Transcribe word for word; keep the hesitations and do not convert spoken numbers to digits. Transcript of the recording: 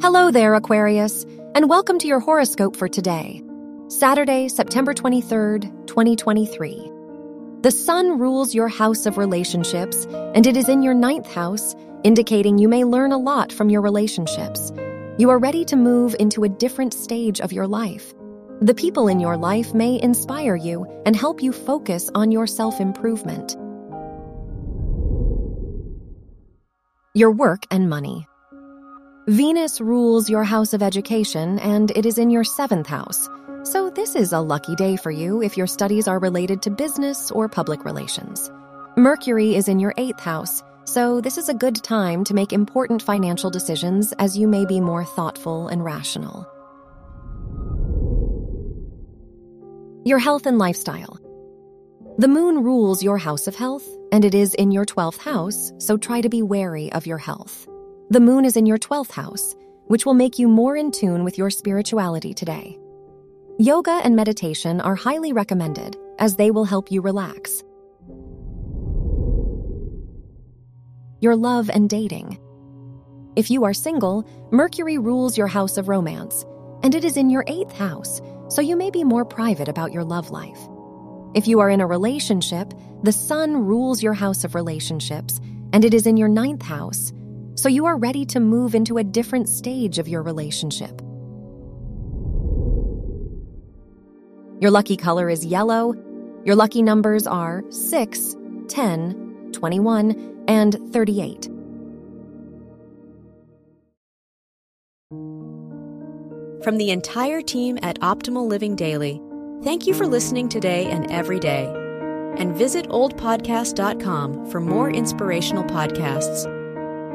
Hello there, Aquarius, and welcome to your horoscope for today, Saturday, September twenty-third, twenty twenty-three. The sun rules your house of relationships, and it is in your ninth house, indicating you may learn a lot from your relationships. You are ready to move into a different stage of your life. The people in your life may inspire you and help you focus on your self-improvement. Your work and money. Venus rules your house of education, and it is in your seventh house, so this is a lucky day for you if your studies are related to business or public relations. Mercury is in your eighth house, so this is a good time to make important financial decisions as you may be more thoughtful and rational. Your health and lifestyle. The moon rules your house of health, and it is in your twelfth house, so try to be wary of your health. The moon is in your twelfth house, which will make you more in tune with your spirituality today. Yoga and meditation are highly recommended, as they will help you relax. Your love and dating. If you are single, Mercury rules your house of romance, and it is in your eighth house, so you may be more private about your love life. If you are in a relationship, the sun rules your house of relationships, and it is in your ninth house, so you are ready to move into a different stage of your relationship. Your lucky color is yellow. Your lucky numbers are six, ten, twenty-one, and thirty-eight. From the entire team at Optimal Living Daily, thank you for listening today and every day. And visit old podcast dot com for more inspirational podcasts.